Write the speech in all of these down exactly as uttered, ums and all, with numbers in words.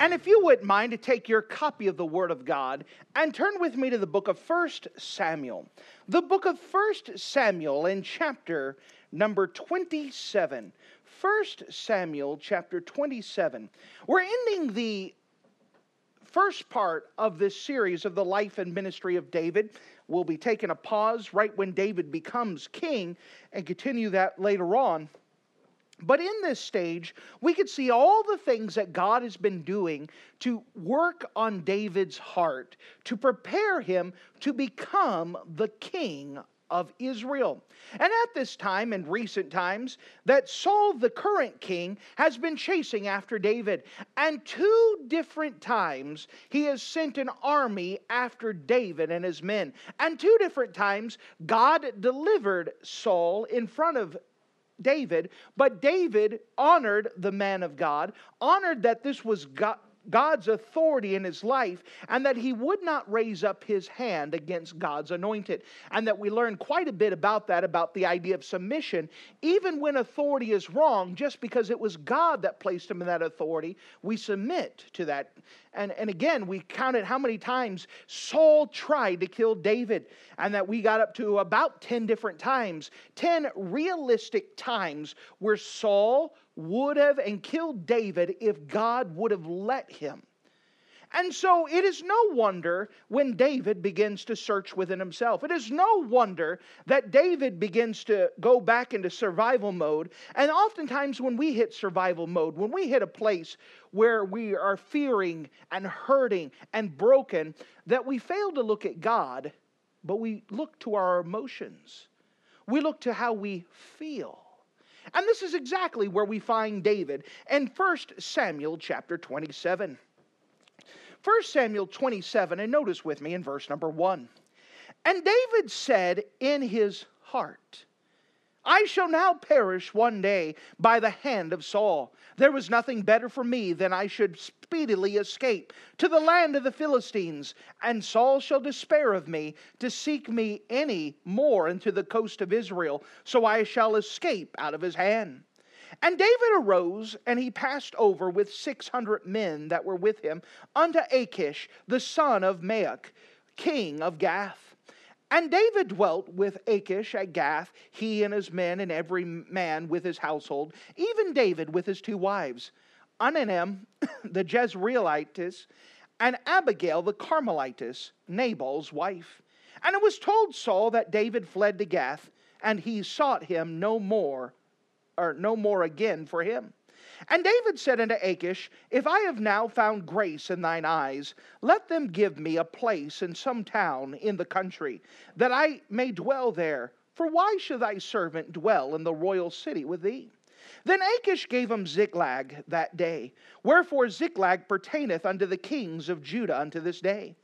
And if you wouldn't mind to take your copy of the Word of God and turn with me to the book of First Samuel. The book of First Samuel in chapter number twenty-seven. First Samuel chapter twenty-seven. We're ending the first part of this series of the life and ministry of David. We'll be taking a pause right when David becomes king and continue that later on. But in this stage, we could see all the things that God has been doing to work on David's heart, to prepare him to become the king of Israel. And at this time, in recent times, that Saul, the current king, has been chasing after David. And two different times, he has sent an army after David and his men. And two different times, God delivered Saul in front of David, but David honored the man of God, honored that this was God, God's authority in his life, and that he would not raise up his hand against God's anointed. And that we learn quite a bit about that, about the idea of submission. Even when authority is wrong, just because it was God that placed him in that authority, we submit to that. And, and again, we counted how many times Saul tried to kill David, and that we got up to about ten different times, ten realistic times where Saul would have and killed David if God would have let him. And so it is no wonder when David begins to search within himself. It is no wonder that David begins to go back into survival mode. And oftentimes when we hit survival mode, when we hit a place where we are fearing and hurting and broken, that we fail to look at God, but we look to our emotions. We look to how we feel. And this is exactly where we find David in First Samuel chapter twenty-seven. First Samuel twenty-seven, and notice with me in verse number one. And David said in his heart, I shall now perish one day by the hand of Saul. There was nothing better for me than I should speedily escape to the land of the Philistines, and Saul shall despair of me to seek me any more into the coast of Israel, so I shall escape out of his hand. And David arose, and he passed over with six hundred men that were with him unto Achish, the son of Maac, king of Gath. And David dwelt with Achish at Gath, he and his men, and every man with his household, even David with his two wives, Ananim the Jezreelites, and Abigail the Carmelitess, Nabal's wife. And it was told Saul that David fled to Gath, and he sought him no more. Or no more again for him. And David said unto Achish, If I have now found grace in thine eyes, let them give me a place in some town in the country, that I may dwell there. For why should thy servant dwell in the royal city with thee? Then Achish gave him Ziklag that day. Wherefore Ziklag pertaineth unto the kings of Judah unto this day.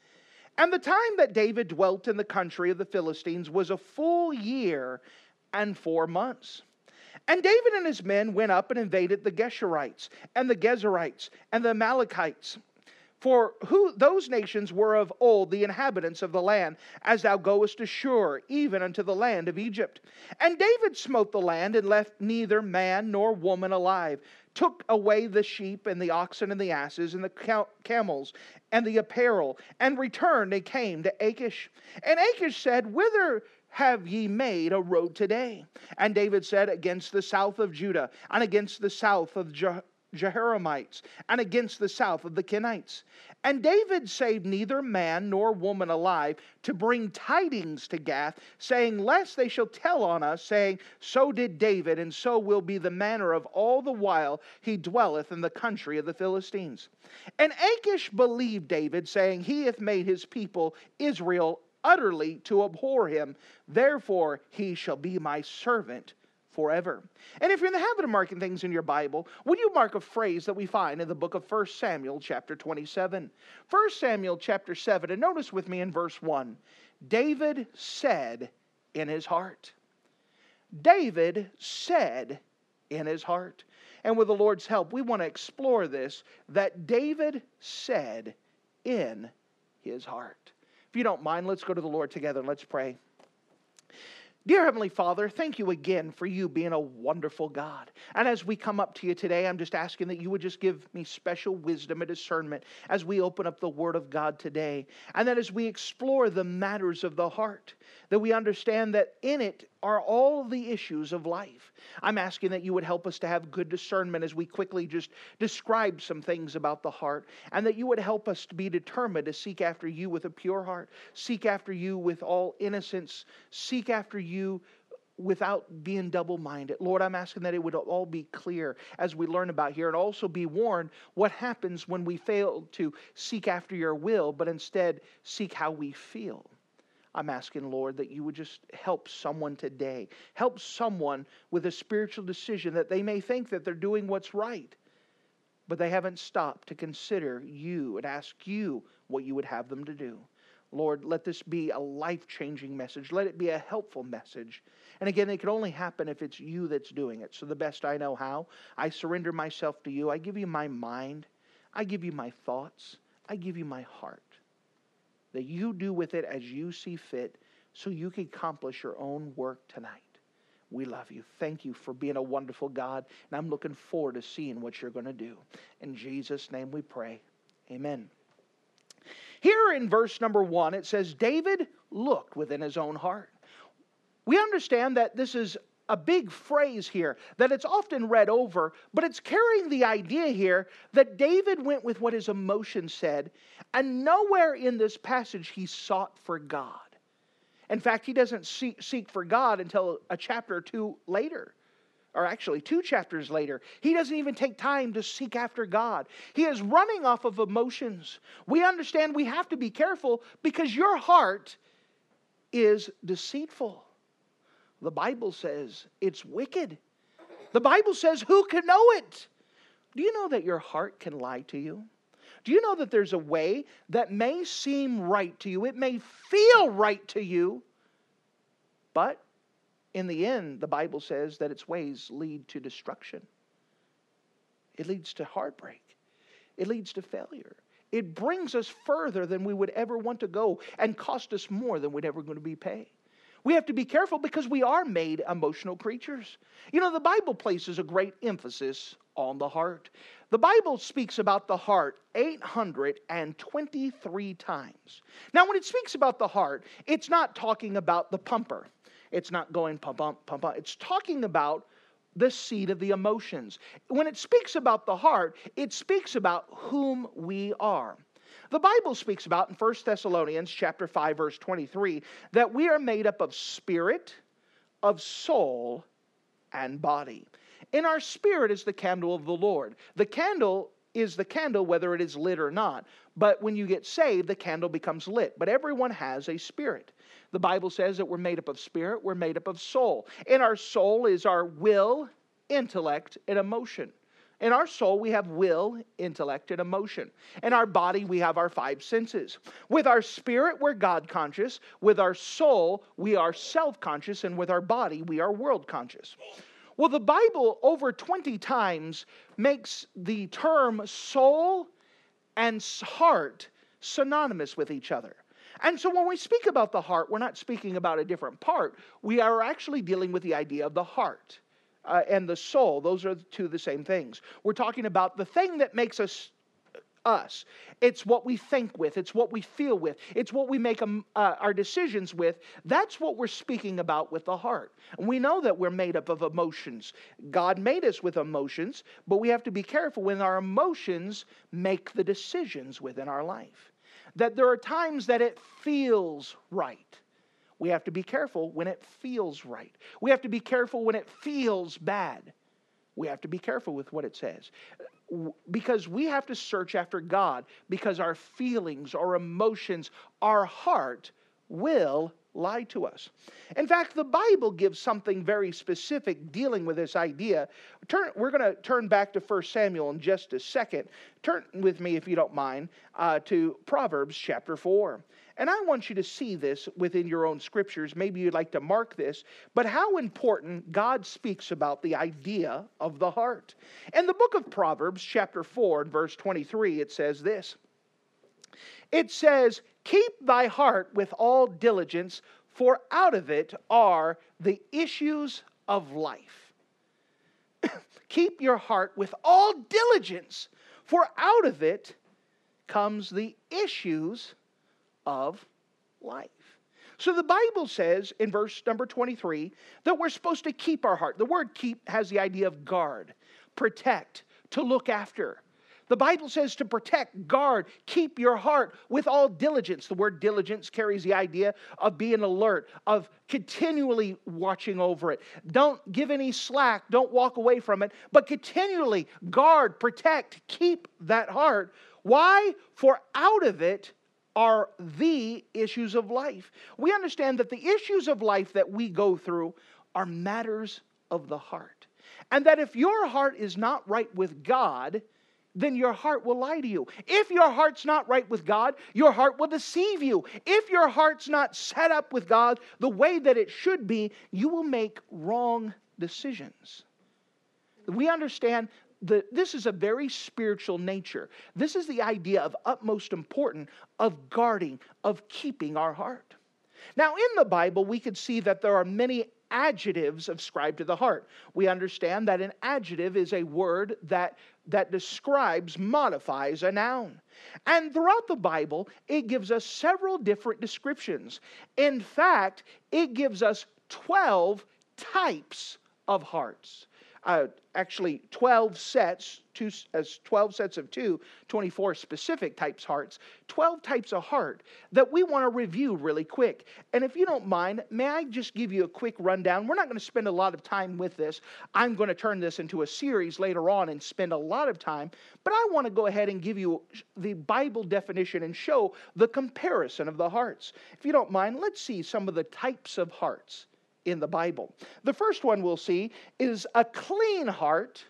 And the time that David dwelt in the country of the Philistines was a full year and four months. And David and his men went up and invaded the Geshurites, and the Gezerites, and the Amalekites. For who those nations were of old the inhabitants of the land, as thou goest ashore, even unto the land of Egypt. And David smote the land, and left neither man nor woman alive, took away the sheep, and the oxen, and the asses, and the camels, and the apparel, and returned and came to Achish. And Achish said, Whither have ye made a road today? And David said, Against the south of Judah, and against the south of Je- Jehoramites, and against the south of the Kenites. And David saved neither man nor woman alive to bring tidings to Gath, saying, Lest they shall tell on us, saying, So did David, and so will be the manner of all the while he dwelleth in the country of the Philistines. And Achish believed David, saying, He hath made his people Israel utterly to abhor him, therefore he shall be my servant forever. And if you're in the habit of marking things in your Bible, would you mark a phrase that we find in the book of First Samuel chapter twenty-seven? First Samuel chapter seven, and notice with me in verse one, David said in his heart. David said in his heart. And with the Lord's help, we want to explore this, that David said in his heart. If you don't mind, let's go to the Lord together and let's pray. Dear Heavenly Father, thank you again for you being a wonderful God. And as we come up to you today, I'm just asking that you would just give me special wisdom and discernment as we open up the Word of God today. And that as we explore the matters of the heart, that we understand that in it are all the issues of life. I'm asking that you would help us to have good discernment as we quickly just describe some things about the heart. And that you would help us to be determined to seek after you with a pure heart. Seek after you with all innocence. Seek after you. You without being double-minded. Lord, I'm asking that it would all be clear as we learn about here, and also be warned what happens when we fail to seek after your will, but instead seek how we feel. I'm asking, Lord, that you would just help someone today. Help someone with a spiritual decision that they may think that they're doing what's right, but they haven't stopped to consider you and ask you what you would have them to do. Lord, let this be a life-changing message. Let it be a helpful message. And again, it can only happen if it's you that's doing it. So the best I know how, I surrender myself to you. I give you my mind. I give you my thoughts. I give you my heart. That you do with it as you see fit, so you can accomplish your own work tonight. We love you. Thank you for being a wonderful God. And I'm looking forward to seeing what you're going to do. In Jesus' name we pray. Amen. Here in verse number one, it says, David looked within his own heart. We understand that this is a big phrase here, that it's often read over, but it's carrying the idea here that David went with what his emotions said, and nowhere in this passage he sought for God. In fact, he doesn't seek, seek for God until a chapter or two later. Or actually two chapters later, he doesn't even take time to seek after God. He is running off of emotions. We understand we have to be careful because your heart is deceitful. The Bible says it's wicked. The Bible says who can know it? Do you know that your heart can lie to you? Do you know that there's a way that may seem right to you? It may feel right to you, but in the end, the Bible says that its ways lead to destruction. It leads to heartbreak. It leads to failure. It brings us further than we would ever want to go, and cost us more than we'd ever going to be paid. We have to be careful because we are made emotional creatures. You know, the Bible places a great emphasis on the heart. The Bible speaks about the heart eight hundred twenty-three times. Now, when it speaks about the heart, it's not talking about the pumper. It's not going pump, pump, pump, pump. It's talking about the seat of the emotions. When it speaks about the heart, it speaks about whom we are. The Bible speaks about in First Thessalonians chapter five, verse twenty-three, that we are made up of spirit, of soul, and body. In our spirit is the candle of the Lord. The candle is the candle, whether it is lit or not. But when you get saved, the candle becomes lit. But everyone has a spirit. The Bible says that we're made up of spirit, we're made up of soul. In our soul is our will, intellect, and emotion. In our soul, we have will, intellect, and emotion. In our body, we have our five senses. With our spirit, we're God-conscious. With our soul, we are self-conscious. And with our body, we are world-conscious. Well, the Bible over twenty times makes the term soul and heart synonymous with each other. And so when we speak about the heart, we're not speaking about a different part. We are actually dealing with the idea of the heart uh, and the soul. Those are the two of the same things. We're talking about the thing that makes us us. It's what we think with. It's what we feel with. It's what we make um, uh, our decisions with. That's what we're speaking about with the heart. And we know that we're made up of emotions. God made us with emotions, but we have to be careful when our emotions make the decisions within our life. That there are times that it feels right. We have to be careful when it feels right. We have to be careful when it feels bad. We have to be careful with what it says. Because we have to search after God, because our feelings, our emotions, our heart will lie to us. In fact, the Bible gives something very specific dealing with this idea. Turn, we're going to turn back to First Samuel in just a second. Turn with me, if you don't mind, uh, to Proverbs chapter four. And I want you to see this within your own scriptures. Maybe you'd like to mark this. But how important God speaks about the idea of the heart. In the book of Proverbs chapter four, verse twenty-three, it says this. It says, "Keep thy heart with all diligence, for out of it are the issues of life." Keep your heart with all diligence, for out of it comes the issues of life. So the Bible says in verse number twenty-three that we're supposed to keep our heart. The word keep has the idea of guard, protect, to look after. The Bible says to protect, guard, keep your heart with all diligence. The word diligence carries the idea of being alert, of continually watching over it. Don't give any slack, don't walk away from it, but continually guard, protect, keep that heart. Why? For out of it are the issues of life. We understand that the issues of life that we go through are matters of the heart. And that if your heart is not right with God, then your heart will lie to you. If your heart's not right with God, your heart will deceive you. If your heart's not set up with God the way that it should be, you will make wrong decisions. We understand that this is a very spiritual nature. This is the idea of utmost importance of guarding, of keeping our heart. Now, in the Bible, we could see that there are many adjectives ascribed to the heart. We understand that an adjective is a word that, that describes, modifies a noun. And throughout the Bible, it gives us several different descriptions. In fact, it gives us twelve types of hearts. Uh, actually, twelve sets, two, as twelve sets of two, twenty-four specific types hearts, twelve types of heart that we want to review really quick. And if you don't mind, may I just give you a quick rundown? We're not going to spend a lot of time with this. I'm going to turn this into a series later on and spend a lot of time. But I want to go ahead and give you the Bible definition and show the comparison of the hearts. If you don't mind, let's see some of the types of hearts in the Bible. The first one we'll see is a clean heart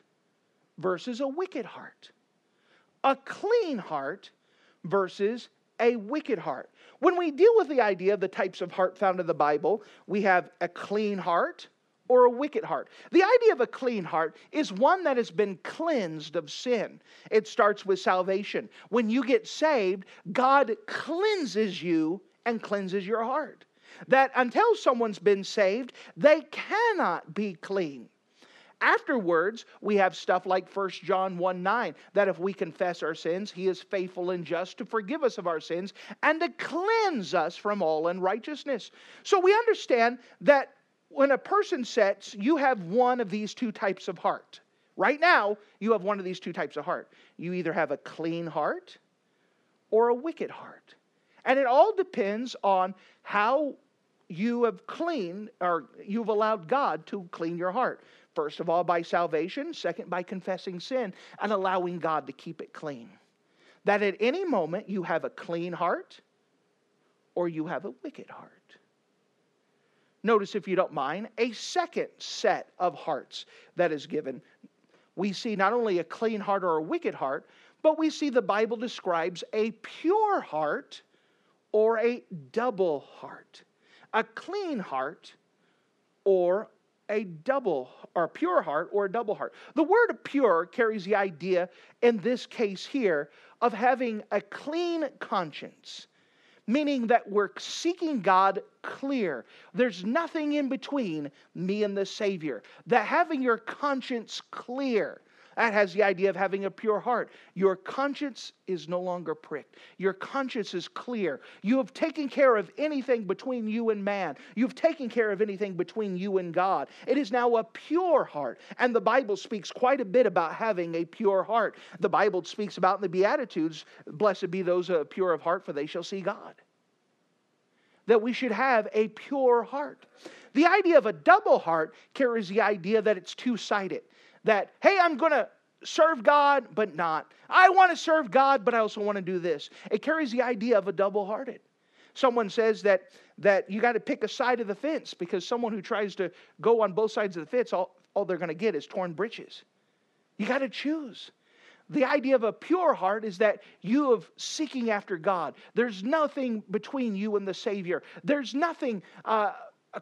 versus a wicked heart. A clean heart versus a wicked heart. When we deal with the idea of the types of heart found in the Bible, we have a clean heart or a wicked heart. The idea of a clean heart is one that has been cleansed of sin. It starts with salvation. When you get saved, God cleanses you and cleanses your heart. That until someone's been saved, they cannot be clean. Afterwards, we have stuff like First John one nine, that if we confess our sins, he is faithful and just to forgive us of our sins and to cleanse us from all unrighteousness. So we understand that when a person sets, you have one of these two types of heart. Right now, you have one of these two types of heart. You either have a clean heart or a wicked heart. And it all depends on how you have cleaned, or you've allowed God to clean your heart. First of all, by salvation. Second, by confessing sin and allowing God to keep it clean. That at any moment you have a clean heart or you have a wicked heart. Notice, if you don't mind, a second set of hearts that is given. We see not only a clean heart or a wicked heart, but we see the Bible describes a pure heart or a double heart, a clean heart or a double, or pure heart or a double heart. The word pure carries the idea in this case here of having a clean conscience, meaning that we're seeking God clear. There's nothing in between me and the Savior. That having your conscience clear. That has the idea of having a pure heart. Your conscience is no longer pricked. Your conscience is clear. You have taken care of anything between you and man. You've taken care of anything between you and God. It is now a pure heart. And the Bible speaks quite a bit about having a pure heart. The Bible speaks about in the Beatitudes, "Blessed be those who are pure of heart, for they shall see God." That we should have a pure heart. The idea of a double heart carries the idea that it's two-sided. That, hey, I'm going to serve God, but not. I want to serve God, but I also want to do this. It carries the idea of a double-hearted. someone says that that you got to pick a side of the fence, because someone who tries to go on both sides of the fence, all, all they're going to get is torn britches. You got to choose. The idea of a pure heart is that you of seeking after God. There's nothing between you and the Savior. There's nothing uh,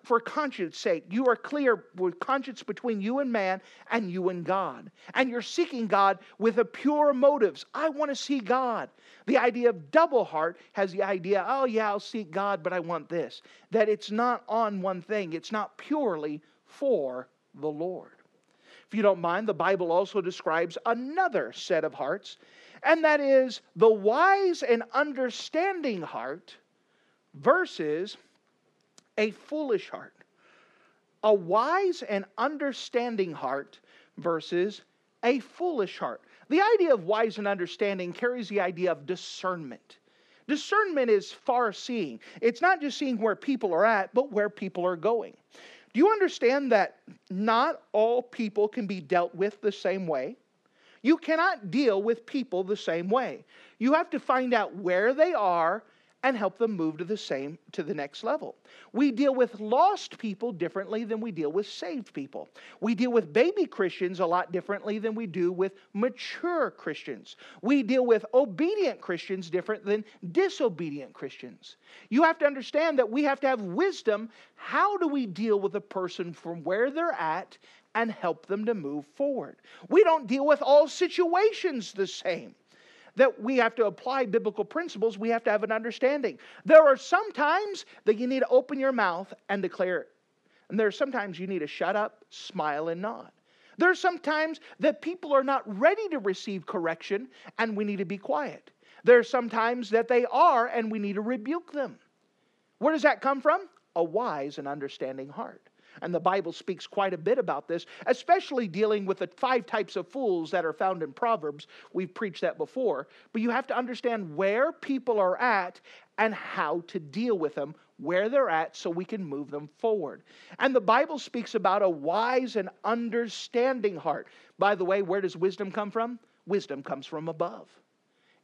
for conscience sake. You are clear with conscience between you and man and you and God. And you're seeking God with a pure motives. I want to see God. The idea of double heart has the idea, oh yeah, I'll seek God, but I want this. That it's not on one thing. It's not purely for the Lord. If you don't mind, the Bible also describes another set of hearts, and that is the wise and understanding heart versus a foolish heart. A wise and understanding heart versus a foolish heart. The idea of wise and understanding carries the idea of discernment. Discernment is far-seeing. It's not just seeing where people are at, but where people are going. Do you understand that not all people can be dealt with the same way? You cannot deal with people the same way. You have to find out where they are and help them move to the same to the next level. We deal with lost people differently than we deal with saved people. We deal with baby Christians a lot differently than we do with mature Christians. We deal with obedient Christians different than disobedient Christians. You have to understand that we have to have wisdom. How do we deal with a person from where they're at and help them to move forward? We don't deal with all situations the same. That we have to apply biblical principles, we have to have an understanding. There are some times that you need to open your mouth and declare it. And there are some times you need to shut up, smile, and nod. There are some times that people are not ready to receive correction, and we need to be quiet. There are some times that they are, and we need to rebuke them. Where does that come from? A wise and understanding heart. And the Bible speaks quite a bit about this, especially dealing with the five types of fools that are found in Proverbs. We've preached that before. But you have to understand where people are at and how to deal with them, where they're at, so we can move them forward. And the Bible speaks about a wise and understanding heart. By the way, where does wisdom come from? Wisdom comes from above.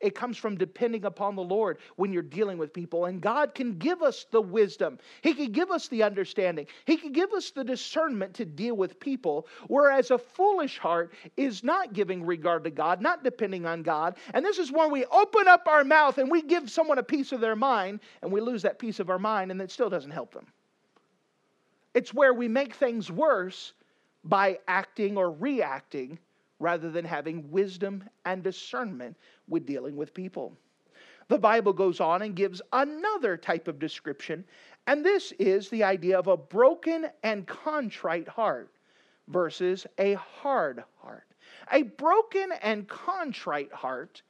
It comes from depending upon the Lord when you're dealing with people. And God can give us the wisdom. He can give us the understanding. He can give us the discernment to deal with people. Whereas a foolish heart is not giving regard to God, not depending on God. And this is when we open up our mouth and we give someone a piece of their mind. And we lose that piece of our mind, and it still doesn't help them. It's where we make things worse by acting or reacting, rather than having wisdom and discernment with dealing with people. The Bible goes on and gives another type of description, and this is the idea of a broken and contrite heart versus a hard heart. A broken and contrite heart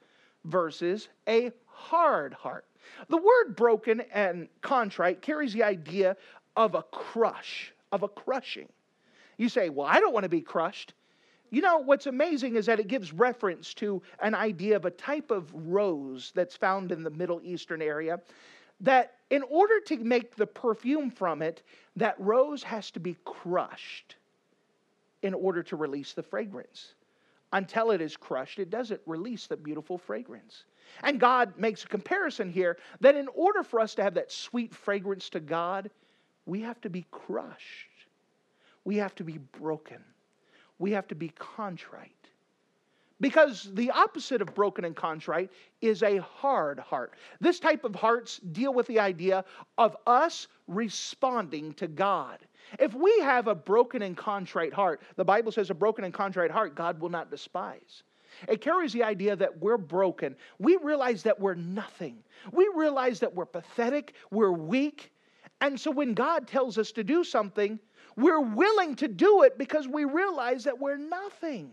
versus a hard heart. The word broken and contrite carries the idea of a crush, of a crushing. You say, well, I don't want to be crushed. You know, what's amazing is that it gives reference to an idea of a type of rose that's found in the Middle Eastern area, that in order to make the perfume from it, that rose has to be crushed in order to release the fragrance. Until it is crushed, it doesn't release the beautiful fragrance. And God makes a comparison here that in order for us to have that sweet fragrance to God, we have to be crushed. We have to be broken. We have to be contrite. Because the opposite of broken and contrite is a hard heart. This type of hearts deal with the idea of us responding to God. If we have a broken and contrite heart, the Bible says a broken and contrite heart God will not despise. It carries the idea that we're broken. We realize that we're nothing. We realize that we're pathetic, we're weak. And so when God tells us to do something, we're willing to do it because we realize that we're nothing.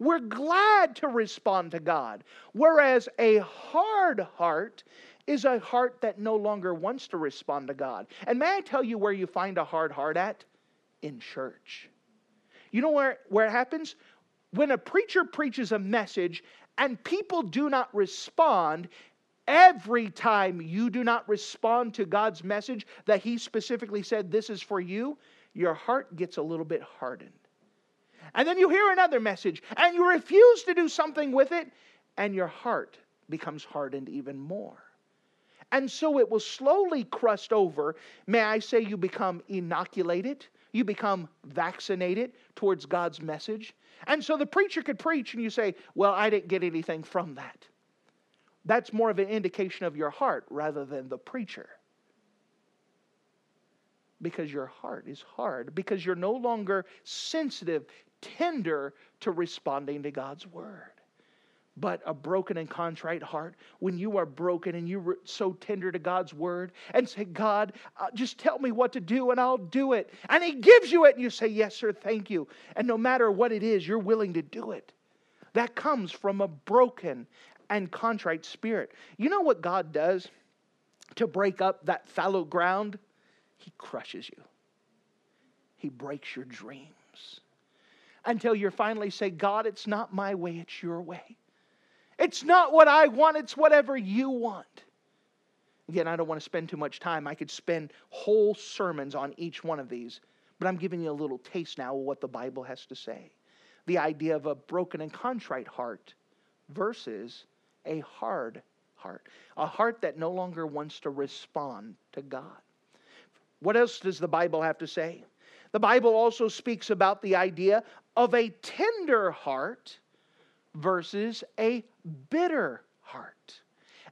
We're glad to respond to God. Whereas a hard heart is a heart that no longer wants to respond to God. And may I tell you where you find a hard heart at? In church. You know where, where it happens? When a preacher preaches a message and people do not respond, every time you do not respond to God's message that He specifically said this is for you, your heart gets a little bit hardened. And then you hear another message, and you refuse to do something with it, and your heart becomes hardened even more. And so it will slowly crust over. May I say you become inoculated? You become vaccinated towards God's message. And so the preacher could preach and you say, well, I didn't get anything from that. That's more of an indication of your heart rather than the preacher. Because your heart is hard. Because you're no longer sensitive, tender to responding to God's word. But a broken and contrite heart, when you are broken and you're so tender to God's word and say, God, uh, just tell me what to do and I'll do it. And he gives you it and you say, yes, sir, thank you. And no matter what it is, you're willing to do it. That comes from a broken and contrite spirit. You know what God does to break up that fallow ground? He crushes you. He breaks your dreams. Until you finally say, God, it's not my way, it's your way. It's not what I want, it's whatever you want. Again, I don't want to spend too much time. I could spend whole sermons on each one of these, but I'm giving you a little taste now of what the Bible has to say. The idea of a broken and contrite heart versus a hard heart. A heart that no longer wants to respond to God. What else does the Bible have to say? The Bible also speaks about the idea of a tender heart versus a bitter heart.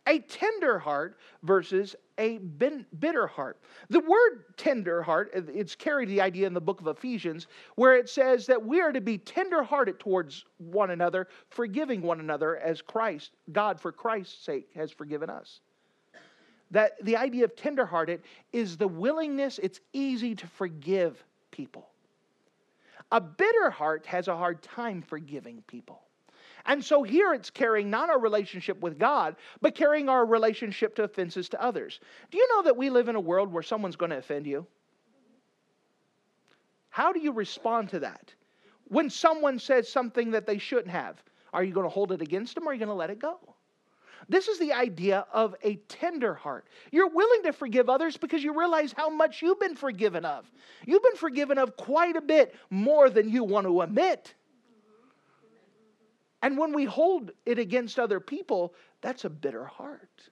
A tender heart versus a bitter heart. The word tender heart, it's carried the idea in the book of Ephesians, where it says that we are to be tender hearted towards one another, forgiving one another as Christ, God for Christ's sake, has forgiven us. That the idea of tender hearted is the willingness, it's easy to forgive people. A bitter heart has a hard time forgiving people. And so here it's carrying not our relationship with God, but carrying our relationship to offenses to others. Do you know that we live in a world where someone's going to offend you? How do you respond to that? When someone says something that they shouldn't have, are you going to hold it against them or are you going to let it go? This is the idea of a tender heart. You're willing to forgive others because you realize how much you've been forgiven of. You've been forgiven of quite a bit more than you want to admit. And when we hold it against other people, that's a bitter heart.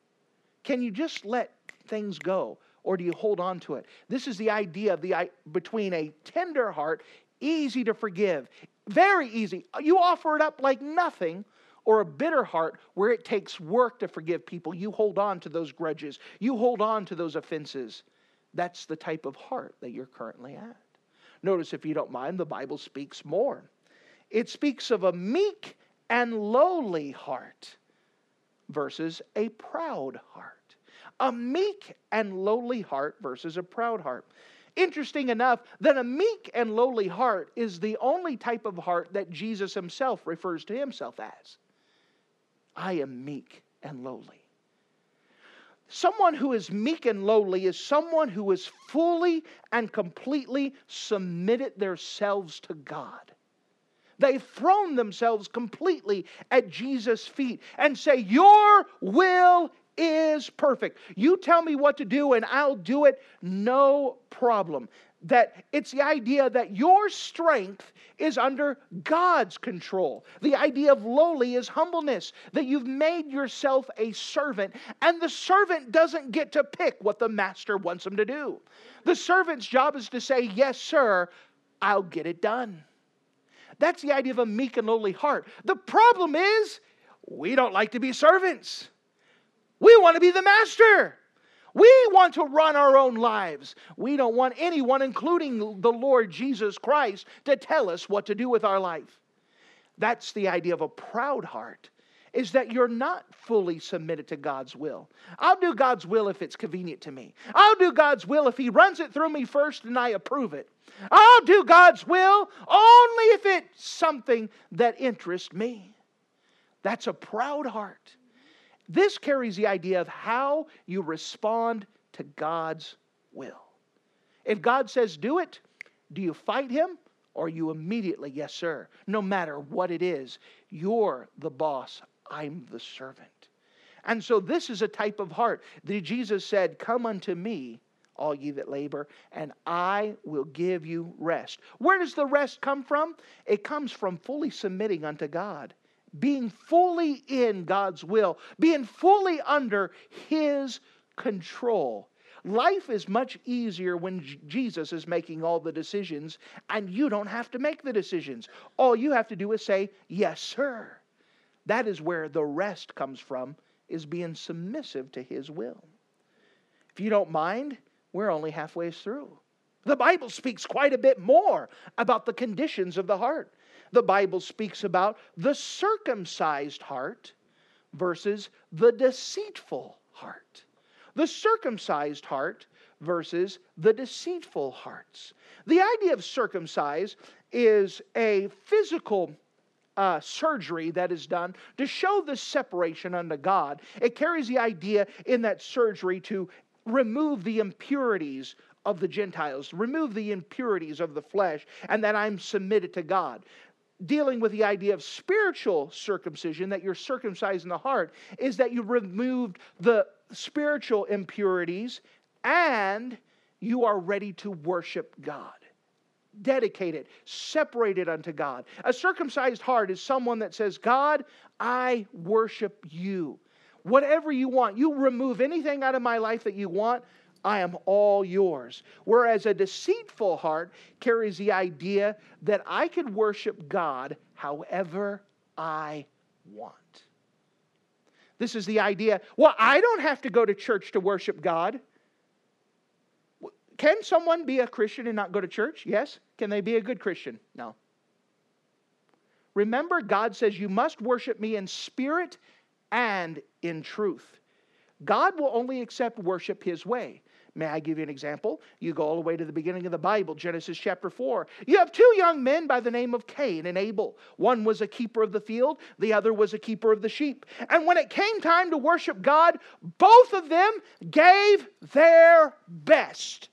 Can you just let things go, or do you hold on to it? This is the idea of the between a tender heart, easy to forgive, very easy. You offer it up like nothing, or a bitter heart where it takes work to forgive people. You hold on to those grudges. You hold on to those offenses. That's the type of heart that you're currently at. Notice, if you don't mind, the Bible speaks more. It speaks of a meek and lowly heart versus a proud heart. A meek and lowly heart versus a proud heart. Interesting enough that a meek and lowly heart is the only type of heart that Jesus himself refers to himself as. I am meek and lowly. Someone who is meek and lowly is someone who has fully and completely submitted themselves to God. They've thrown themselves completely at Jesus' feet and say, your will is perfect. You tell me what to do and I'll do it, no problem. That it's the idea that your strength is under God's control. The idea of lowly is humbleness, that you've made yourself a servant, and the servant doesn't get to pick what the master wants him to do. The servant's job is to say, yes, sir, I'll get it done. That's the idea of a meek and lowly heart. The problem is, we don't like to be servants. We want to be the master. We want to run our own lives. We don't want anyone, including the Lord Jesus Christ, to tell us what to do with our life. That's the idea of a proud heart, is that you're not fully submitted to God's will. I'll do God's will if it's convenient to me. I'll do God's will if he runs it through me first and I approve it. I'll do God's will only if it's something that interests me. That's a proud heart. This carries the idea of how you respond to God's will. If God says do it, do you fight him? Or you immediately, yes sir, no matter what it is, you're the boss, I'm the servant. And so this is a type of heart that Jesus said, come unto me, all ye that labor, and I will give you rest. Where does the rest come from? It comes from fully submitting unto God, being fully in God's will, being fully under his control. Life is much easier when Jesus is making all the decisions, and you don't have to make the decisions. All you have to do is say, yes, sir. That is where the rest comes from, is being submissive to His will. If you don't mind, we're only halfway through. The Bible speaks quite a bit more about the conditions of the heart. The Bible speaks about the circumcised heart versus the deceitful heart. The circumcised heart versus the deceitful hearts. The idea of circumcised is a physical Uh, surgery that is done to show the separation unto God. It carries the idea in that surgery to remove the impurities of the Gentiles, remove the impurities of the flesh, and that I'm submitted to God. Dealing with the idea of spiritual circumcision, that you're circumcised in the heart, is that you removed the spiritual impurities and you are ready to worship God. Dedicated, separated unto God. A circumcised heart is someone that says, God, I worship you. Whatever you want, you remove anything out of my life that you want, I am all yours. Whereas a deceitful heart carries the idea that I can worship God however I want. This is the idea, well, I don't have to go to church to worship God. Can someone be a Christian and not go to church? Yes. Can they be a good Christian? No. Remember, God says you must worship me in spirit and in truth. God will only accept worship His way. May I give you an example? You go all the way to the beginning of the Bible, Genesis chapter four. You have two young men by the name of Cain and Abel. One was a keeper of the field, the other was a keeper of the sheep. And when it came time to worship God, both of them gave their best.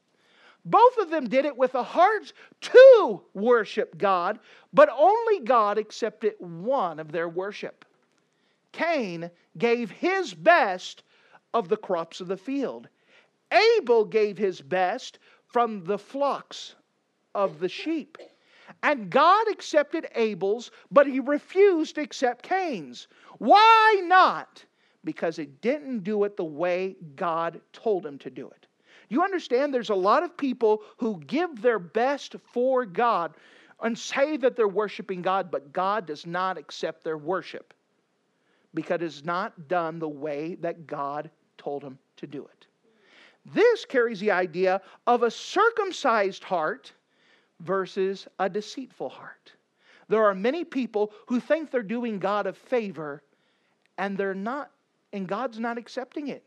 Both of them did it with a heart to worship God, but only God accepted one of their worship. Cain gave his best of the crops of the field. Abel gave his best from the flocks of the sheep. And God accepted Abel's, but He refused to accept Cain's. Why not? Because he didn't do it the way God told him to do it. You understand, there's a lot of people who give their best for God and say that they're worshiping God, but God does not accept their worship because it's not done the way that God told them to do it. This carries the idea of a circumcised heart versus a deceitful heart. There are many people who think they're doing God a favor, and they're not, and God's not accepting it.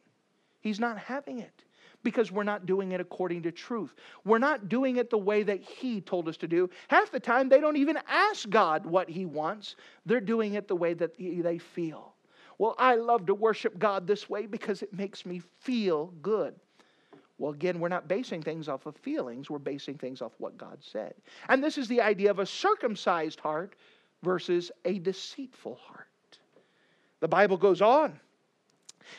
He's not having it. Because we're not doing it according to truth. We're not doing it the way that He told us to do. Half the time they don't even ask God what He wants. They're doing it the way that they feel. Well, I love to worship God this way because it makes me feel good. Well, again, we're not basing things off of feelings. We're basing things off what God said. And this is the idea of a circumcised heart versus a deceitful heart. The Bible goes on.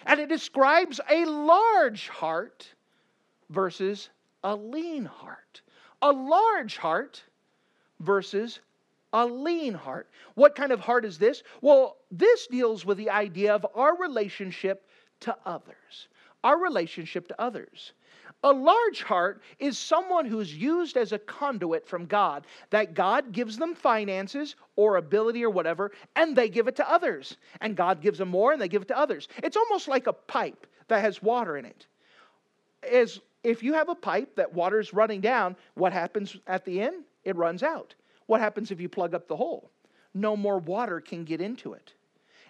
And it describes a large heart versus a lean heart. A large heart versus a lean heart. What kind of heart is this? Well, this deals with the idea of our relationship to others. Our relationship to others. A large heart is someone who's used as a conduit from God, that God gives them finances or ability or whatever, and they give it to others. And God gives them more, and they give it to others. It's almost like a pipe that has water in it. As if you have a pipe that water's running down, what happens at the end? It runs out. What happens if you plug up the hole? No more water can get into it.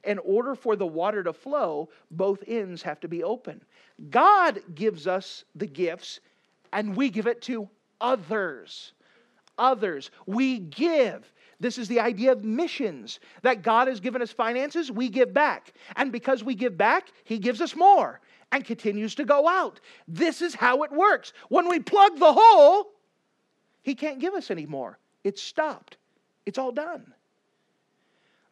In order for the water to flow, both ends have to be open. God gives us the gifts, and we give it to others. Others. We give. This is the idea of missions. That God has given us finances, we give back. And because we give back, He gives us more and continues to go out. This is how it works. When we plug the hole, He can't give us any more. It's stopped. It's all done.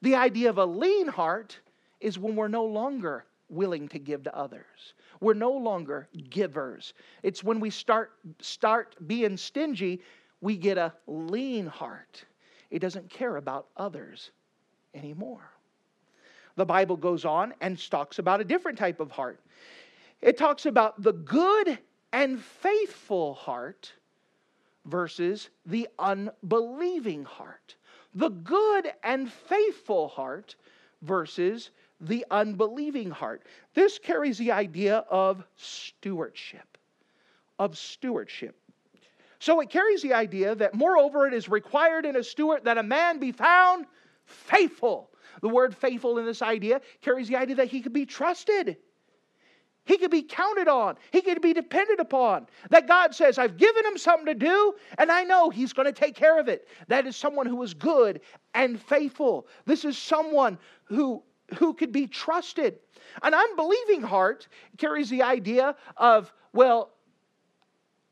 The idea of a lean heart is when we're no longer willing to give to others. We're no longer givers. It's when we start, start being stingy, we get a lean heart. It doesn't care about others anymore. The Bible goes on and talks about a different type of heart. It talks about the good and faithful heart versus the unbelieving heart. The good and faithful heart versus the unbelieving heart. This carries the idea of stewardship. Of stewardship. So it carries the idea that, moreover, it is required in a steward that a man be found faithful. The word faithful in this idea carries the idea that he could be trusted. He could be counted on. He could be depended upon. That God says, I've given him something to do, and I know he's going to take care of it. That is someone who is good and faithful. This is someone who, who could be trusted. An unbelieving heart carries the idea of, well,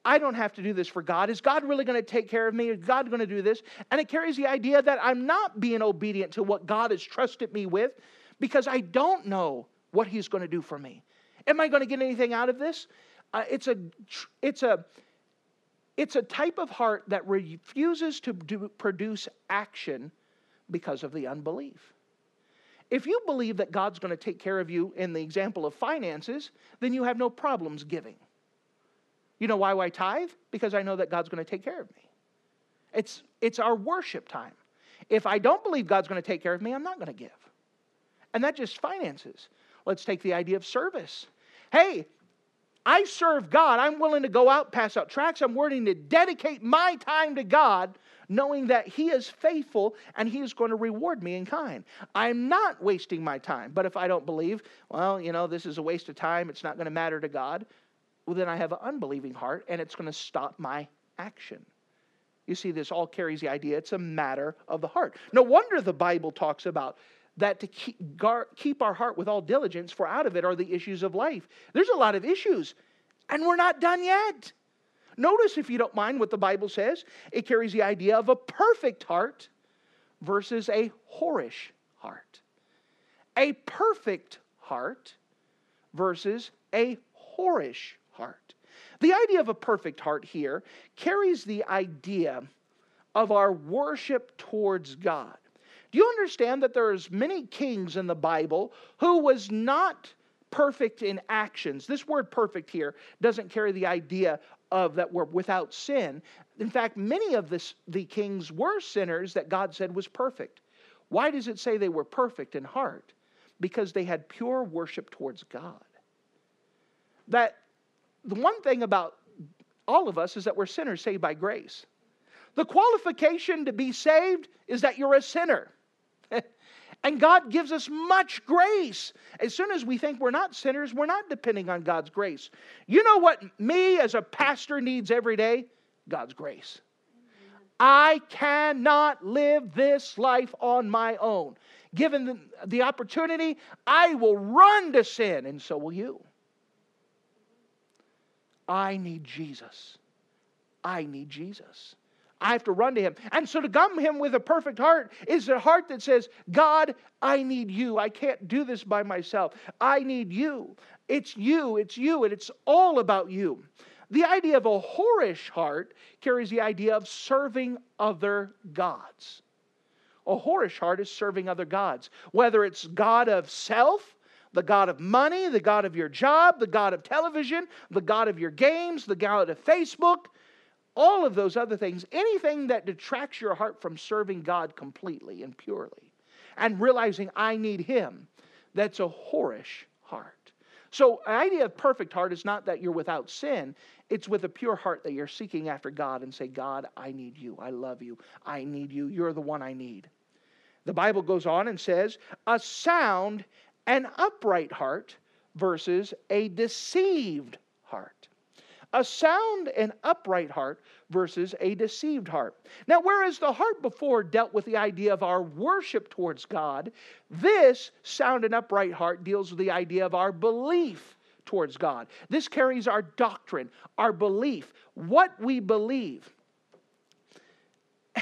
I don't have to do this for God. Is God really going to take care of me? Is God going to do this? And it carries the idea that I'm not being obedient to what God has trusted me with because I don't know what he's going to do for me. Am I going to get anything out of this? Uh, it's a, it's a, it's a type of heart that refuses to do, produce action because of the unbelief. If you believe that God's going to take care of you in the example of finances, then you have no problems giving. You know why I tithe? Because I know that God's going to take care of me. It's, it's our worship time. If I don't believe God's going to take care of me, I'm not going to give. And that just finances. Let's take the idea of service. Hey, I serve God. I'm willing to go out, pass out tracts. I'm willing to dedicate my time to God, knowing that he is faithful and he is going to reward me in kind. I'm not wasting my time. But if I don't believe, well, you know, this is a waste of time. It's not going to matter to God. Well, then I have an unbelieving heart, and it's going to stop my action. You see, this all carries the idea. It's a matter of the heart. No wonder the Bible talks about that to keep, guard, keep our heart with all diligence, for out of it are the issues of life. There's a lot of issues, and we're not done yet. Notice, if you don't mind, what the Bible says. It carries the idea of a perfect heart versus a whorish heart. A perfect heart versus a whorish heart. The idea of a perfect heart here carries the idea of our worship towards God. Do you understand that there is many kings in the Bible who was not perfect in actions? This word perfect here doesn't carry the idea of that we're without sin. In fact, many of this, the kings were sinners that God said was perfect. Why does it say they were perfect in heart? Because they had pure worship towards God. That the one thing about all of us is that we're sinners saved by grace. The qualification to be saved is that you're a sinner. And God gives us much grace. As soon as we think we're not sinners, we're not depending on God's grace. You know what me as a pastor needs every day? God's grace. I cannot live this life on my own. Given the, the opportunity, I will run to sin, and so will you. I need Jesus. I need Jesus. I have to run to him. And so to come to him with a perfect heart is a heart that says, God, I need you. I can't do this by myself. I need you. It's you. It's you. And it's all about you. The idea of a whorish heart carries the idea of serving other gods. A whorish heart is serving other gods. Whether it's God of self, the God of money, the God of your job, the God of television, the God of your games, the God of Facebook, all of those other things, anything that detracts your heart from serving God completely and purely and realizing I need him, that's a whorish heart. So the idea of perfect heart is not that you're without sin. It's with a pure heart that you're seeking after God and say, God, I need you. I love you. I need you. You're the one I need. The Bible goes on and says, a sound and upright heart versus a deceived heart. A sound and upright heart versus a deceived heart. Now, whereas the heart before dealt with the idea of our worship towards God, this sound and upright heart deals with the idea of our belief towards God. This carries our doctrine, our belief, what we believe.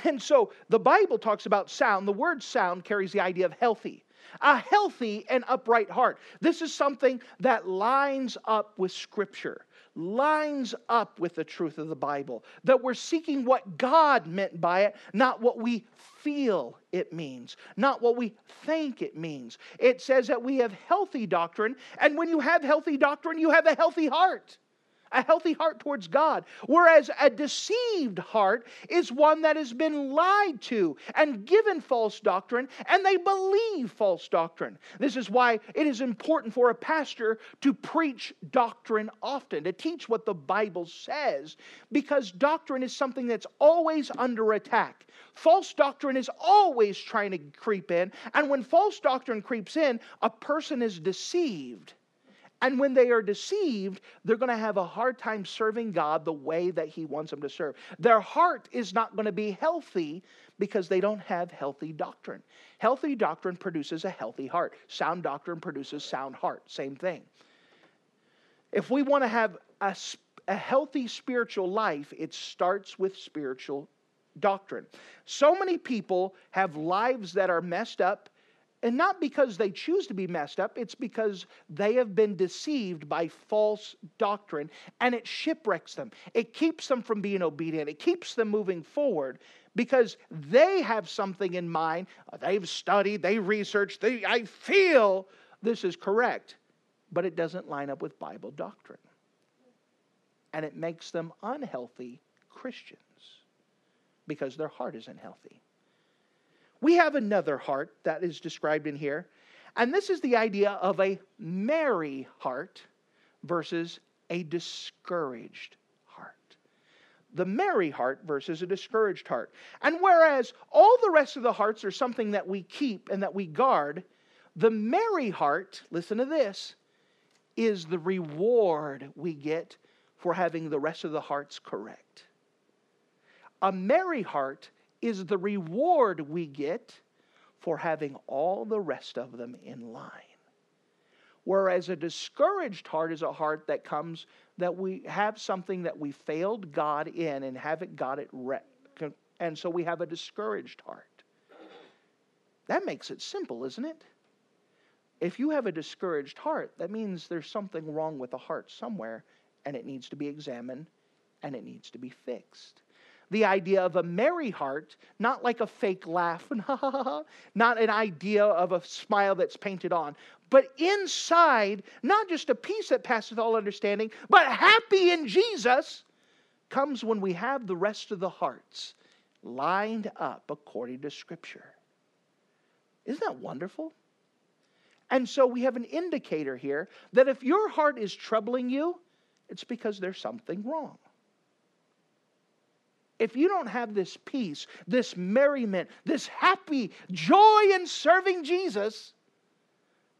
And so the Bible talks about sound. The word sound carries the idea of healthy. A healthy and upright heart. This is something that lines up with Scripture, lines up with the truth of the Bible, that we're seeking what God meant by it, not what we feel it means, not what we think it means. It says that we have healthy doctrine, and when you have healthy doctrine, you have a healthy heart. A healthy heart towards God. Whereas a deceived heart is one that has been lied to and given false doctrine, and they believe false doctrine. This is why it is important for a pastor to preach doctrine often, to teach what the Bible says, because doctrine is something that's always under attack. False doctrine is always trying to creep in, and when false doctrine creeps in, a person is deceived. And when they are deceived, they're going to have a hard time serving God the way that He wants them to serve. Their heart is not going to be healthy because they don't have healthy doctrine. Healthy doctrine produces a healthy heart. Sound doctrine produces sound heart. Same thing. If we want to have a, a healthy spiritual life, it starts with spiritual doctrine. So many people have lives that are messed up. And not because they choose to be messed up, it's because they have been deceived by false doctrine, and it shipwrecks them. It keeps them from being obedient. It keeps them moving forward because they have something in mind. They've studied, they researched, they, I feel this is correct, but it doesn't line up with Bible doctrine. And it makes them unhealthy Christians because their heart isn't healthy. We have another heart that is described in here, and this is the idea of a merry heart versus a discouraged heart. The merry heart versus a discouraged heart. And whereas all the rest of the hearts are something that we keep and that we guard, the merry heart, listen to this, is the reward we get for having the rest of the hearts correct. A merry heart is the reward we get for having all the rest of them in line. Whereas a discouraged heart is a heart that comes, that we have something that we failed God in and haven't got it right. And so we have a discouraged heart. That makes it simple, isn't it? If you have a discouraged heart, that means there's something wrong with the heart somewhere, and it needs to be examined, and it needs to be fixed. The idea of a merry heart, not like a fake laugh, not an idea of a smile that's painted on, but inside, not just a peace that passeth all understanding, but happy in Jesus comes when we have the rest of the hearts lined up according to Scripture. Isn't that wonderful? And so we have an indicator here that if your heart is troubling you, it's because there's something wrong. If you don't have this peace, this merriment, this happy joy in serving Jesus,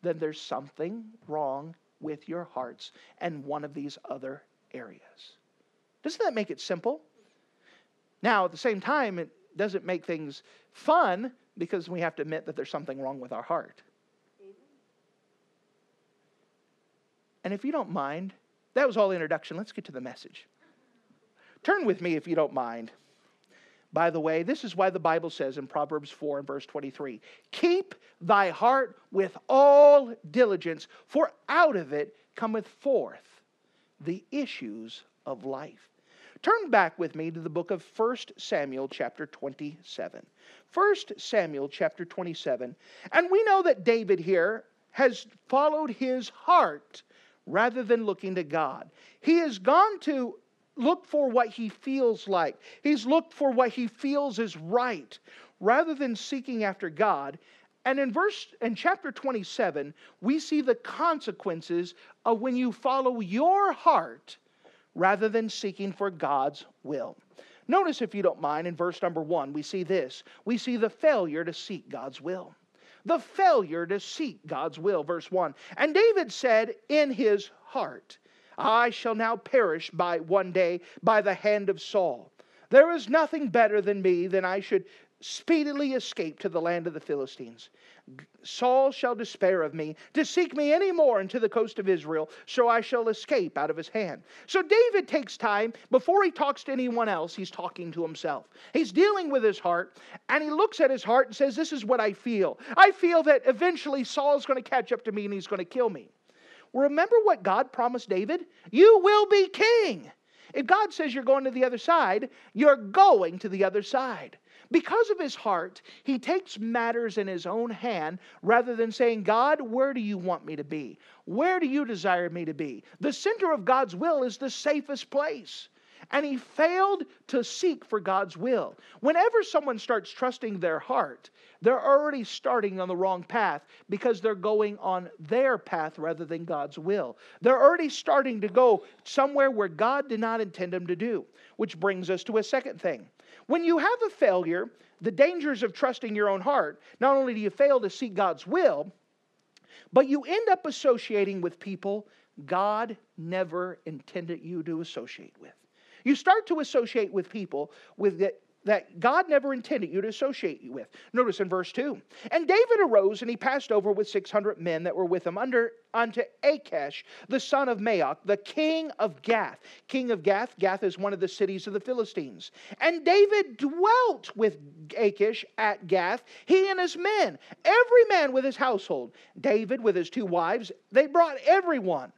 then there's something wrong with your hearts and one of these other areas. Doesn't that make it simple? Now, at the same time, it doesn't make things fun because we have to admit that there's something wrong with our heart. And if you don't mind, that was all the introduction. Let's get to the message. Turn with me if you don't mind. By the way, this is why the Bible says in Proverbs four and verse twenty-three, keep thy heart with all diligence, for out of it cometh forth the issues of life. Turn back with me to the book of First Samuel chapter twenty-seven. First Samuel chapter twenty-seven. And we know that David here has followed his heart rather than looking to God. He has gone to look for what he feels like. He's looked for what he feels is right, rather than seeking after God. And in verse, in chapter twenty-seven, we see the consequences of when you follow your heart rather than seeking for God's will. Notice, if you don't mind, in verse number one, we see this. We see the failure to seek God's will. The failure to seek God's will, verse one. And David said in his heart, I shall now perish by one day by the hand of Saul. There is nothing better than me than I should speedily escape to the land of the Philistines. Saul shall despair of me, to seek me any more unto the coast of Israel, so I shall escape out of his hand. So David takes time, before he talks to anyone else, he's talking to himself. He's dealing with his heart, and he looks at his heart and says, this is what I feel. I feel that eventually Saul's going to catch up to me and he's going to kill me. Remember what God promised David? You will be king. If God says you're going to the other side, you're going to the other side. Because of his heart, he takes matters in his own hand rather than saying, God, where do you want me to be? Where do you desire me to be? The center of God's will is the safest place. And he failed to seek for God's will. Whenever someone starts trusting their heart, they're already starting on the wrong path because they're going on their path rather than God's will. They're already starting to go somewhere where God did not intend them to do. Which brings us to a second thing. When you have a failure, the dangers of trusting your own heart, not only do you fail to seek God's will, but you end up associating with people God never intended you to associate with. You start to associate with people with that, that God never intended you to associate you with. Notice in verse two. And David arose and he passed over with six hundred men that were with him under unto Achish, the son of Maac, the king of Gath. King of Gath. Gath is one of the cities of the Philistines. And David dwelt with Achish at Gath, he and his men, every man with his household. David with his two wives, they brought everyone.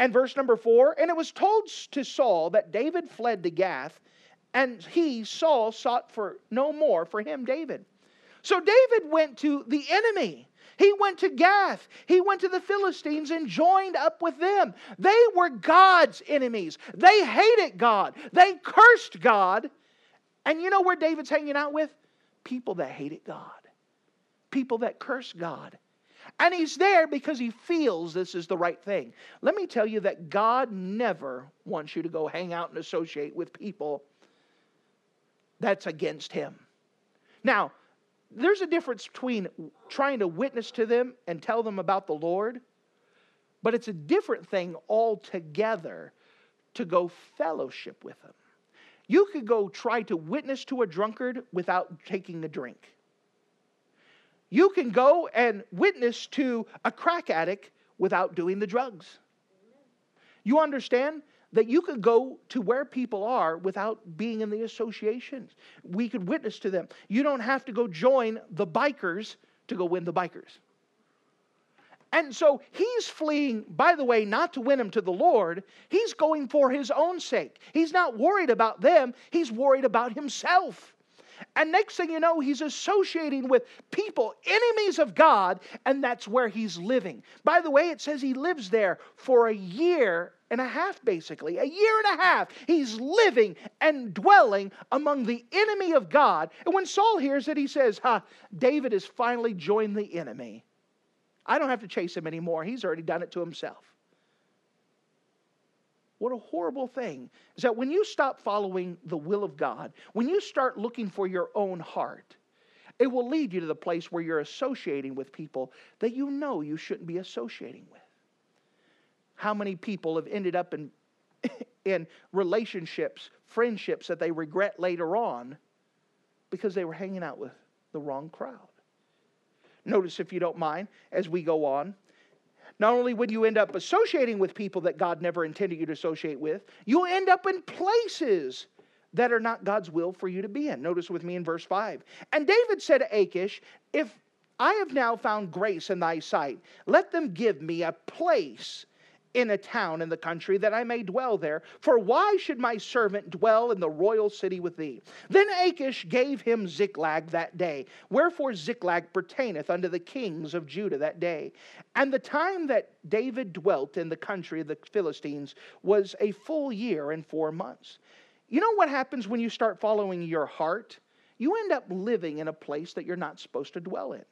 And verse number four, and it was told to Saul that David fled to Gath, and he, Saul, sought for no more for him, David. So David went to the enemy. He went to Gath. He went to the Philistines and joined up with them. They were God's enemies. They hated God. They cursed God. And you know where David's hanging out with? People that hated God. People that cursed God. And he's there because he feels this is the right thing. Let me tell you that God never wants you to go hang out and associate with people that's against him. Now, there's a difference between trying to witness to them and tell them about the Lord, but it's a different thing altogether to go fellowship with them. You could go try to witness to a drunkard without taking a drink. You can go and witness to a crack addict without doing the drugs. You understand that you could go to where people are without being in the associations. We could witness to them. You don't have to go join the bikers to go win the bikers. And so he's fleeing, by the way, not to win them to the Lord. He's going for his own sake. He's not worried about them. He's worried about himself. And next thing you know, he's associating with people, enemies of God, and that's where he's living. By the way, it says he lives there for a year and a half, basically. A year and a half. He's living and dwelling among the enemy of God. And when Saul hears it, he says, ha, David has finally joined the enemy. I don't have to chase him anymore. He's already done it to himself. What a horrible thing is that when you stop following the will of God, when you start looking for your own heart, it will lead you to the place where you're associating with people that you know you shouldn't be associating with. How many people have ended up in, in relationships, friendships that they regret later on because they were hanging out with the wrong crowd? Notice, if you don't mind, as we go on, not only would you end up associating with people that God never intended you to associate with, you'll end up in places that are not God's will for you to be in. Notice with me in verse five. And David said to Achish, if I have now found grace in thy sight, let them give me a place in a town in the country that I may dwell there. For why should my servant dwell in the royal city with thee? Then Achish gave him Ziklag that day. Wherefore Ziklag pertaineth unto the kings of Judah that day. And the time that David dwelt in the country of the Philistines was a full year and four months. You know what happens when you start following your heart? You end up living in a place that you're not supposed to dwell in.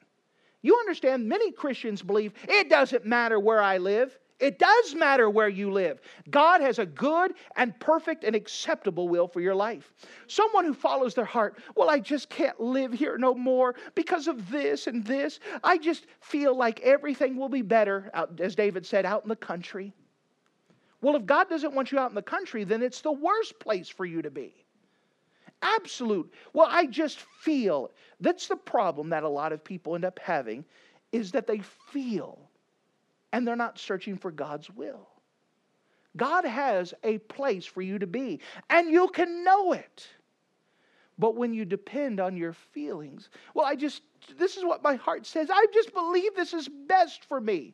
You understand, many Christians believe it doesn't matter where I live. It does matter where you live. God has a good and perfect and acceptable will for your life. Someone who follows their heart, well, I just can't live here no more because of this and this. I just feel like everything will be better, out, as David said, out in the country. Well, if God doesn't want you out in the country, then it's the worst place for you to be. absolute. Well, I just feel. That's the problem that a lot of people end up having, is that they feel and they're not searching for God's will. God has a place for you to be, and you can know it. But when you depend on your feelings, well, I just, this is what my heart says. I just believe this is best for me.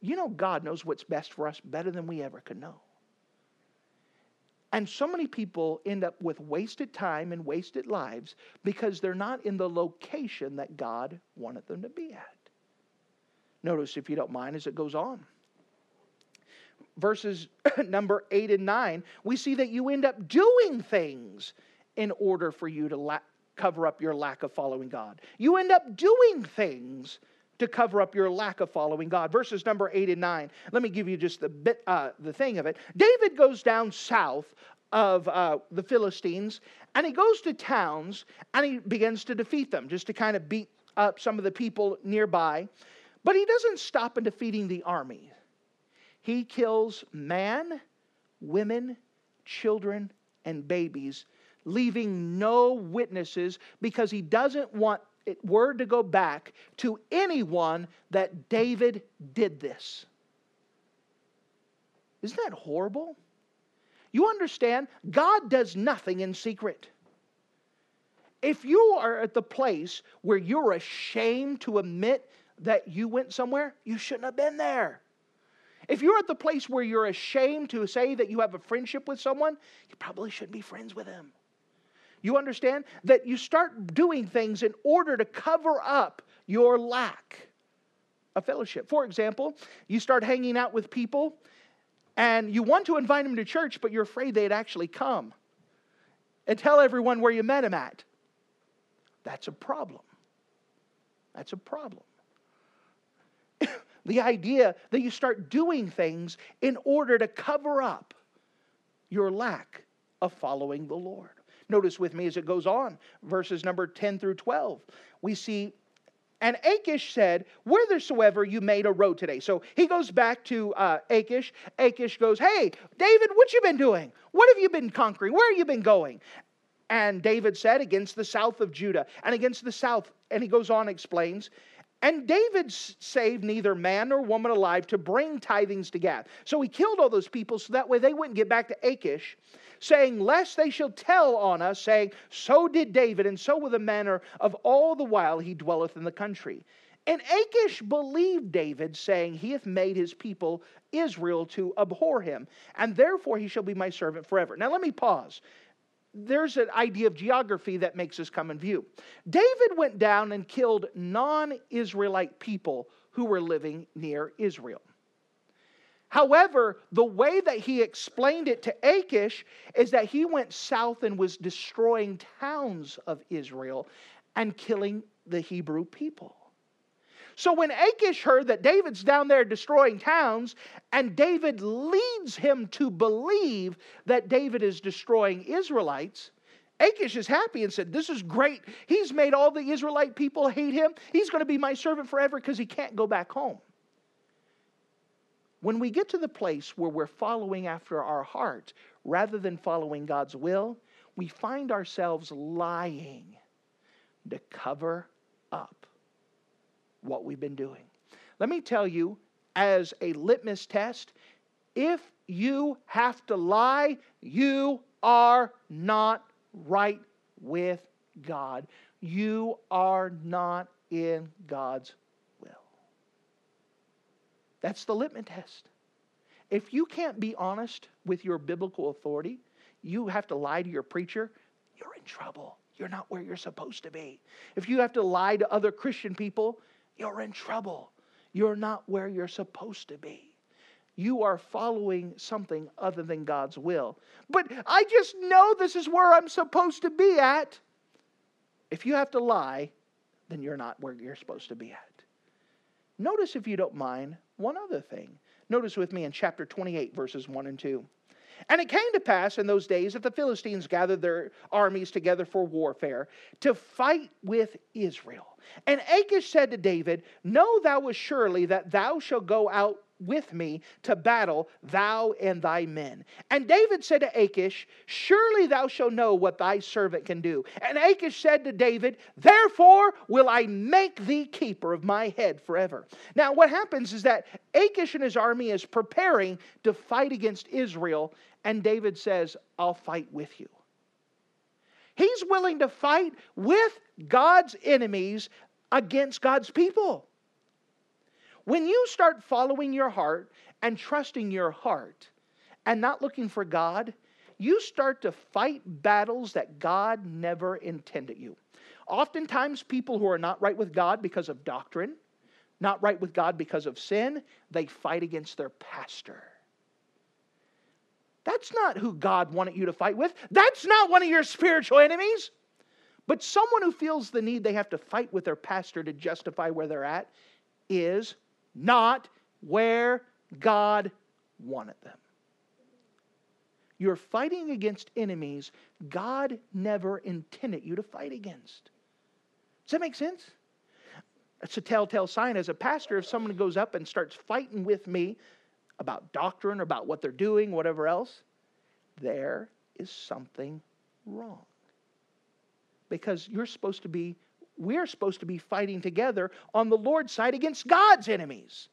You know, God knows what's best for us better than we ever could know. And so many people end up with wasted time and wasted lives because they're not in the location that God wanted them to be at. Notice, if you don't mind, as it goes on. Verses number eight and nine, we see that you end up doing things in order for you to la- cover up your lack of following God. You end up doing things to cover up your lack of following God. Verses number eight and nine. Let me give you just the bit, uh, the thing of it. David goes down south of uh, the Philistines, and he goes to towns, and he begins to defeat them, just to kind of beat up some of the people nearby. But he doesn't stop in defeating the army. He kills man, women, children, and babies, leaving no witnesses, because he doesn't want it word to go back to anyone that David did this. Isn't that horrible? You understand, God does nothing in secret. If you are at the place where you're ashamed to admit that you went somewhere, you shouldn't have been there. If you're at the place where you're ashamed to say that you have a friendship with someone, you probably shouldn't be friends with them. You understand that you start doing things in order to cover up your lack of fellowship. For example, you start hanging out with people and you want to invite them to church, but you're afraid they'd actually come, and tell everyone where you met them at. That's a problem. That's a problem. The idea that you start doing things in order to cover up your lack of following the Lord. Notice with me as it goes on, verses number ten through twelve. We see, and Achish said, whithersoever you made a road today. So he goes back to uh, Achish. Achish goes, hey, David, what you been doing? What have you been conquering? Where have you been going? And David said, against the south of Judah, and against the south. And he goes on and explains, and David saved neither man nor woman alive to bring tithings to Gath. So he killed all those people so that way they wouldn't get back to Achish, saying, lest they shall tell on us, saying, so did David, and so with the manner of all the while he dwelleth in the country. And Achish believed David, saying, he hath made his people Israel to abhor him, and therefore he shall be my servant forever. Now let me pause. There's an idea of geography that makes this come in view. David went down and killed non-Israelite people who were living near Israel. However, the way that he explained it to Achish is that he went south and was destroying towns of Israel and killing the Hebrew people. So when Achish heard that David's down there destroying towns, and David leads him to believe that David is destroying Israelites, Achish is happy and said, this is great. He's made all the Israelite people hate him. He's going to be my servant forever because he can't go back home. When we get to the place where we're following after our heart rather than following God's will, we find ourselves lying to cover up what we've been doing. Let me tell you, as a litmus test, if you have to lie, you are not right with God. You are not in God's will. That's the litmus test. If you can't be honest with your biblical authority, you have to lie to your preacher, you're in trouble. You're not where you're supposed to be. If you have to lie to other Christian people, you're in trouble. You're not where you're supposed to be. You are following something other than God's will. But I just know this is where I'm supposed to be at. If you have to lie, then you're not where you're supposed to be at. Notice, if you don't mind, one other thing. Notice with me in chapter twenty-eight, verses one and two. And it came to pass in those days that the Philistines gathered their armies together for warfare to fight with Israel. And Achish said to David, know thou assuredly that thou shalt go out with me to battle, thou and thy men. And David said to Achish, surely thou shalt know what thy servant can do. And Achish said to David, therefore will I make thee keeper of my head forever. Now what happens is that Achish and his army is preparing to fight against Israel, and David says, I'll fight with you. He's willing to fight with God's enemies against God's people. When you start following your heart and trusting your heart and not looking for God, you start to fight battles that God never intended you. Oftentimes people who are not right with God because of doctrine, not right with God because of sin, they fight against their pastor. That's not who God wanted you to fight with. That's not one of your spiritual enemies. But someone who feels the need they have to fight with their pastor to justify where they're at is not where God wanted them. You're fighting against enemies God never intended you to fight against. Does that make sense? It's a telltale sign as a pastor if someone goes up and starts fighting with me about doctrine, about what they're doing, whatever else, there is something wrong. Because you're supposed to be, we're supposed to be fighting together on the Lord's side against God's enemies.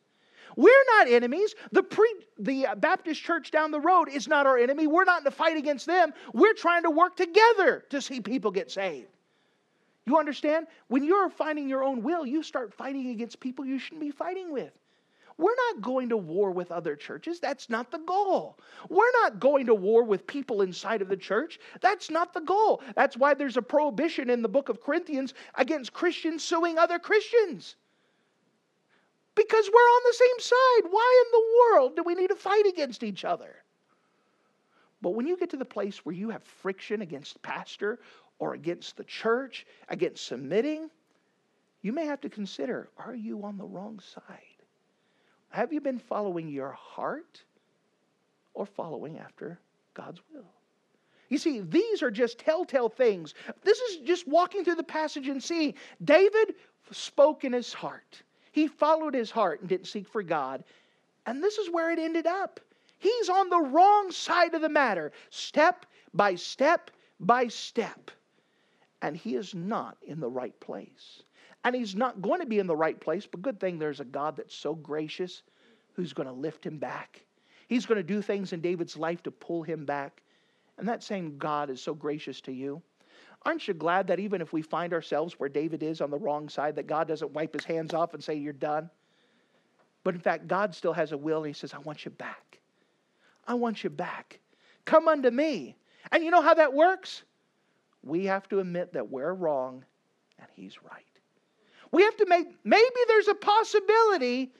We're not enemies. The, pre, the Baptist church down the road is not our enemy. We're not in a fight against them. We're trying to work together to see people get saved. You understand? When you're finding your own will, you start fighting against people you shouldn't be fighting with. We're not going to war with other churches. That's not the goal. We're not going to war with people inside of the church. That's not the goal. That's why there's a prohibition in the book of Corinthians against Christians suing other Christians. Because we're on the same side. Why in the world do we need to fight against each other? But when you get to the place where you have friction against pastor or against the church, against submitting, you may have to consider, are you on the wrong side? Have you been following your heart or following after God's will? You see, these are just telltale things. This is just walking through the passage and seeing David spoke in his heart. He followed his heart and didn't seek for God. And this is where it ended up. He's on the wrong side of the matter, step by step by step. And he is not in the right place. And he's not going to be in the right place, but good thing there's a God that's so gracious who's going to lift him back. He's going to do things in David's life to pull him back. And that same God is so gracious to you. Aren't you glad that even if we find ourselves where David is on the wrong side, that God doesn't wipe his hands off and say, you're done? But in fact, God still has a will and he says, I want you back. I want you back. Come unto me. And you know how that works? We have to admit that we're wrong and he's right. We have to make, maybe there's a possibility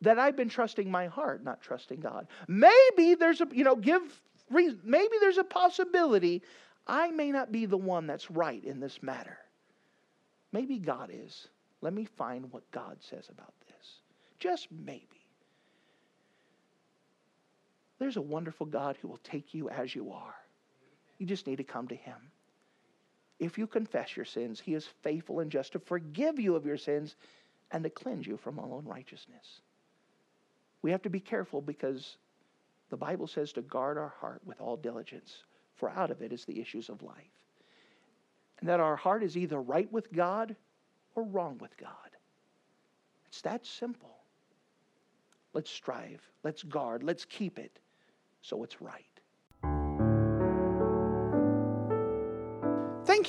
that I've been trusting my heart, not trusting God. Maybe there's a, you know, give reason, maybe there's a possibility I may not be the one that's right in this matter. Maybe God is. Let me find what God says about this. Just maybe. There's a wonderful God who will take you as you are. You just need to come to him. If you confess your sins, he is faithful and just to forgive you of your sins and to cleanse you from all unrighteousness. We have to be careful because the Bible says to guard our heart with all diligence, for out of it is the issues of life. And that our heart is either right with God or wrong with God. It's that simple. Let's strive, let's guard, let's keep it so it's right. Thank